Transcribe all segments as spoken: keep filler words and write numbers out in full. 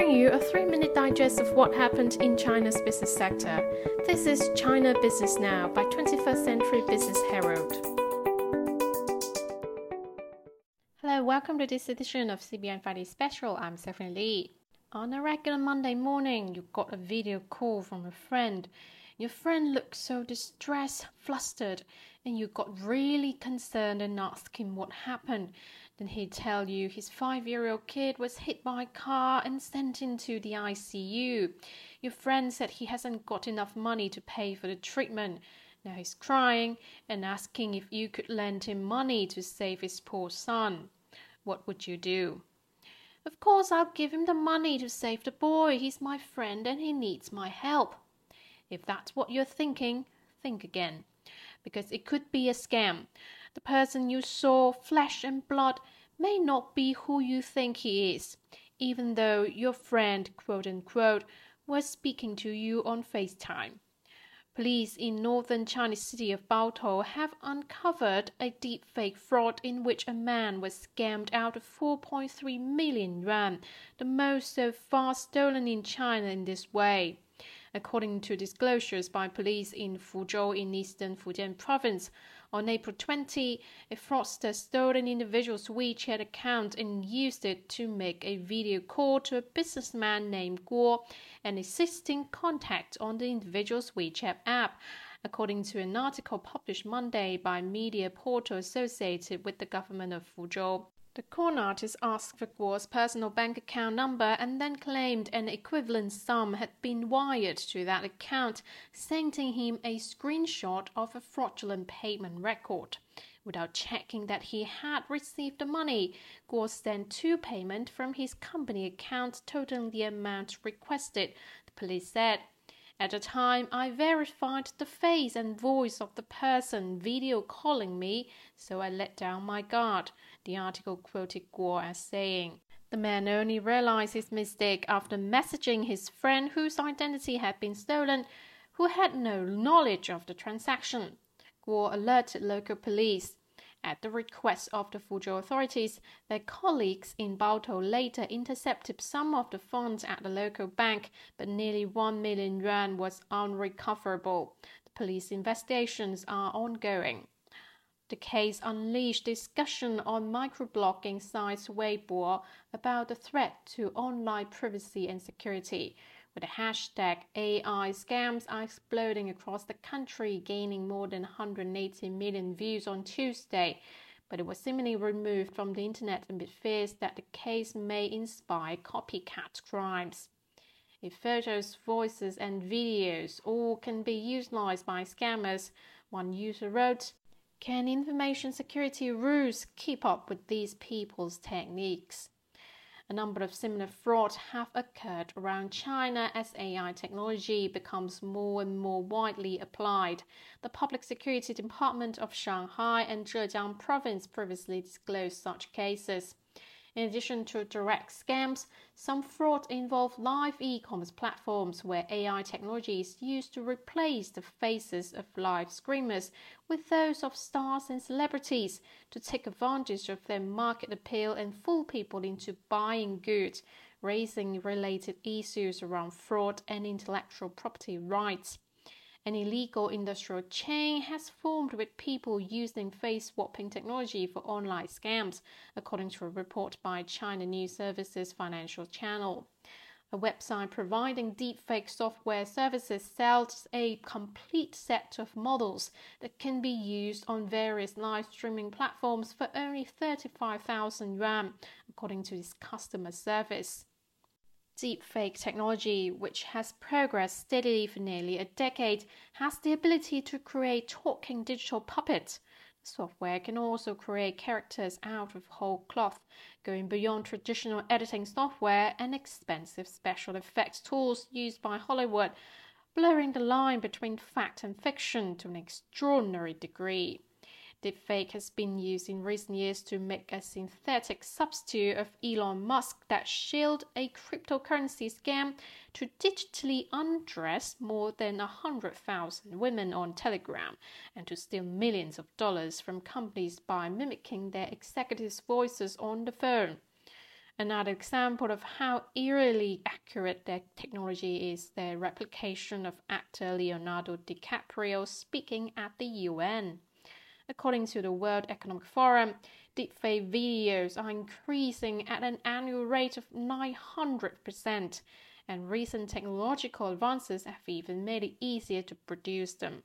bring you a three-minute digest of what happened in China's business sector. This is China Business Now by twenty-first Century Business Herald. Hello, welcome to this edition of C B N Friday Special. I'm Stephanie Lee. On a regular Monday morning, you got a video call from a friend. Your friend looked so distressed, flustered, and you got really concerned and asked him what happened. Then he'd tell you his five-year-old kid was hit by a car and sent into the I C U. Your friend said he hasn't got enough money to pay for the treatment. Now he's crying and asking if you could lend him money to save his poor son. What would you do? Of course, I'll give him the money to save the boy. He's my friend and he needs my help. If that's what you're thinking, think again, because it could be a scam. The person you saw, flesh and blood, may not be who you think he is, even though your friend, quote-unquote, was speaking to you on FaceTime. Police in northern Chinese city of Baotou have uncovered a deepfake fraud in which a man was scammed out of four point three million yuan, the most so far stolen in China in this way. According to disclosures by police in Fuzhou in eastern Fujian province, on April twentieth, a fraudster stole an individual's WeChat account and used it to make a video call to a businessman named Guo, an existing contact on the individual's WeChat app, according to an article published Monday by media portal associated with the government of Fuzhou. The con artist asked for Guo's personal bank account number and then claimed an equivalent sum had been wired to that account, sending him a screenshot of a fraudulent payment record. Without checking that he had received the money, Guo sent two payments from his company account totaling the amount requested, the police said. At the time, I verified the face and voice of the person video calling me, so I let down my guard, the article quoted Guo as saying. The man only realized his mistake after messaging his friend whose identity had been stolen, who had no knowledge of the transaction. Guo alerted local police. At the request of the Fuzhou authorities, their colleagues in Baotou later intercepted some of the funds at the local bank, but nearly one million yuan was unrecoverable. The police investigations are ongoing. The case unleashed discussion on microblogging sites Weibo about the threat to online privacy and security, with the hashtag A I scams are exploding across the country, gaining more than one hundred eighty million views on Tuesday, but it was seemingly removed from the internet amid fears that the case may inspire copycat crimes. If photos, voices, and videos all can be utilized by scammers, one user wrote, can information security rules keep up with these people's techniques? A number of similar frauds have occurred around China as A I technology becomes more and more widely applied. The Public Security Department of Shanghai and Zhejiang province previously disclosed such cases. In addition to direct scams, some fraud involve live e-commerce platforms where A I technology is used to replace the faces of live streamers with those of stars and celebrities to take advantage of their market appeal and fool people into buying goods, raising related issues around fraud and intellectual property rights. An illegal industrial chain has formed with people using face-swapping technology for online scams, according to a report by China News Services Financial Channel. A website providing deepfake software services sells a complete set of models that can be used on various live streaming platforms for only thirty-five thousand yuan, according to its customer service. Deepfake technology, which has progressed steadily for nearly a decade, has the ability to create talking digital puppets. The software can also create characters out of whole cloth, going beyond traditional editing software and expensive special effects tools used by Hollywood, blurring the line between fact and fiction to an extraordinary degree. Deepfake has been used in recent years to make a synthetic substitute of Elon Musk that shielded a cryptocurrency scam to digitally undress more than one hundred thousand women on Telegram and to steal millions of dollars from companies by mimicking their executives' voices on the phone. Another example of how eerily accurate their technology is their replication of actor Leonardo DiCaprio speaking at the U N. According to the World Economic Forum, deepfake videos are increasing at an annual rate of nine hundred percent, and recent technological advances have even made it easier to produce them.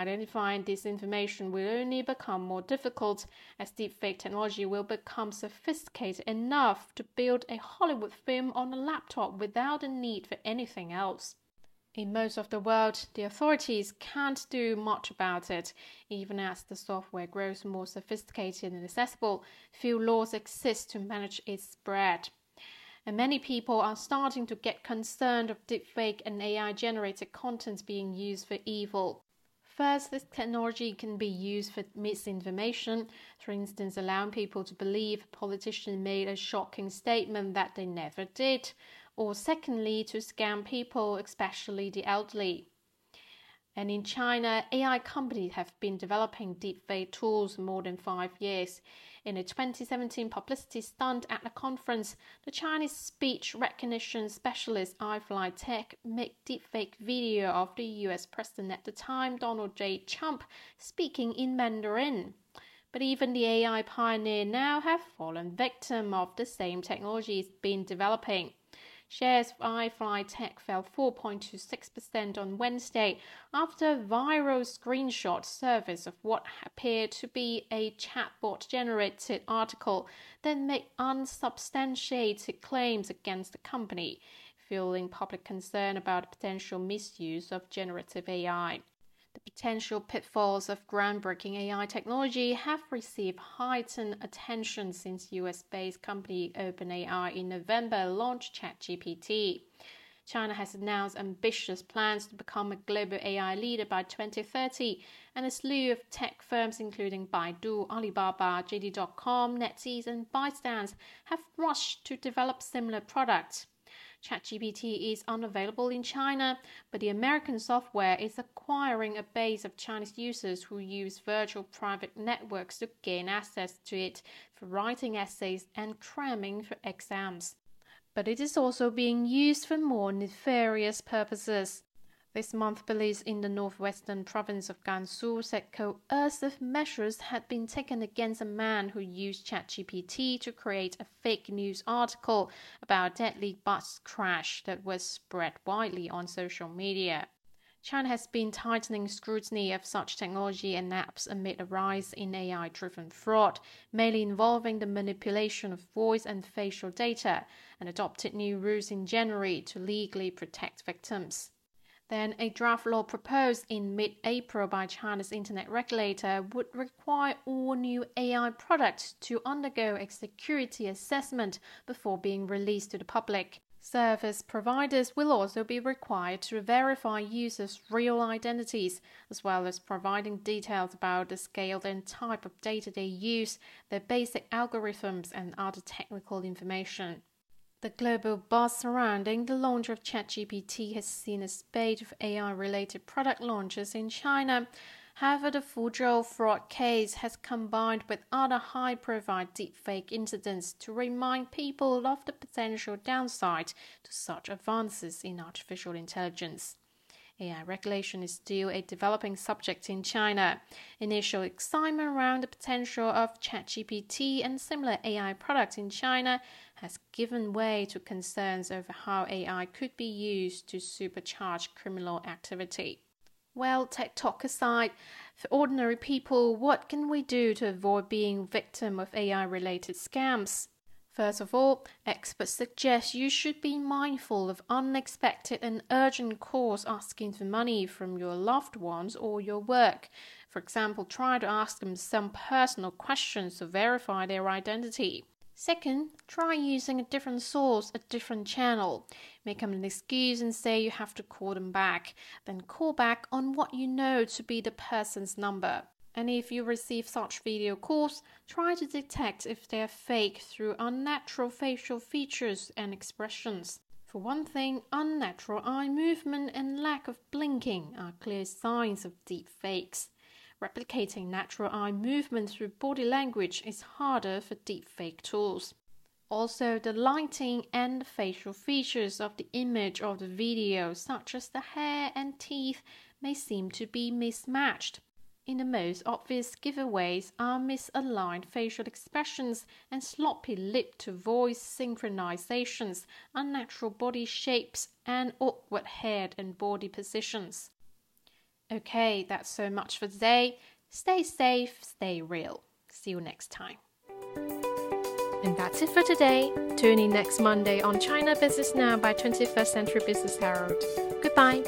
Identifying this information will only become more difficult as deepfake technology will become sophisticated enough to build a Hollywood film on a laptop without the need for anything else. In most of the world, the authorities can't do much about it. Even as the software grows more sophisticated and accessible, few laws exist to manage its spread. And many people are starting to get concerned of deepfake and A I-generated content being used for evil. First, this technology can be used for misinformation, for instance, allowing people to believe a politician made a shocking statement that they never did, or secondly, to scam people, especially the elderly. And in China, A I companies have been developing deepfake tools for more than five years. In a twenty seventeen publicity stunt at a conference, the Chinese speech recognition specialist iFlytek made deepfake video of the U S president at the time, Donald J. Trump, speaking in Mandarin. But even the A I pioneer now have fallen victim of the same technology it's been developing. Shares of iFlytek fell four point two six percent on Wednesday after a viral screenshot surfaced of what appeared to be a chatbot-generated article that made unsubstantiated claims against the company, fueling public concern about potential misuse of generative A I. The potential pitfalls of groundbreaking A I technology have received heightened attention since U S-based company OpenAI in November launched ChatGPT. China has announced ambitious plans to become a global A I leader by twenty thirty, and a slew of tech firms including Baidu, Alibaba, J D dot com, NetEase, and ByteDance have rushed to develop similar products. ChatGPT is unavailable in China, but the American software is acquiring a base of Chinese users who use virtual private networks to gain access to it for writing essays and cramming for exams. But it is also being used for more nefarious purposes. This month, police in the northwestern province of Gansu said coercive measures had been taken against a man who used ChatGPT to create a fake news article about a deadly bus crash that was spread widely on social media. China has been tightening scrutiny of such technology and apps amid a rise in A I-driven fraud, mainly involving the manipulation of voice and facial data, and adopted new rules in January to legally protect victims. Then, a draft law proposed in mid-April by China's internet regulator would require all new A I products to undergo a security assessment before being released to the public. Service providers will also be required to verify users' real identities, as well as providing details about the scale and type of data they use, their basic algorithms, and other technical information. The global buzz surrounding the launch of ChatGPT has seen a spate of A I-related product launches in China. However, the Fuzhou fraud case has combined with other high-profile deepfake incidents to remind people of the potential downside to such advances in artificial intelligence. A I regulation is still a developing subject in China. Initial excitement around the potential of ChatGPT and similar A I products in China has given way to concerns over how A I could be used to supercharge criminal activity. Well, tech talk aside, for ordinary people, what can we do to avoid being a victim of A I-related scams? First of all, experts suggest you should be mindful of unexpected and urgent calls asking for money from your loved ones or your work. For example, try to ask them some personal questions to verify their identity. Second, try using a different source, a different channel. Make up an excuse and say you have to call them back. Then call back on what you know to be the person's number. And if you receive such video calls, try to detect if they are fake through unnatural facial features and expressions. For one thing, unnatural eye movement and lack of blinking are clear signs of deep fakes. Replicating natural eye movement through body language is harder for deepfake tools. Also, the lighting and the facial features of the image of the video, such as the hair and teeth, may seem to be mismatched. In the most obvious giveaways are misaligned facial expressions and sloppy lip-to-voice synchronizations, unnatural body shapes, and awkward head and body positions. Okay, that's so much for today. Stay safe, stay real. See you next time. And that's it for today. Tune in next Monday on China Business Now by twenty-first Century Business Herald. Goodbye.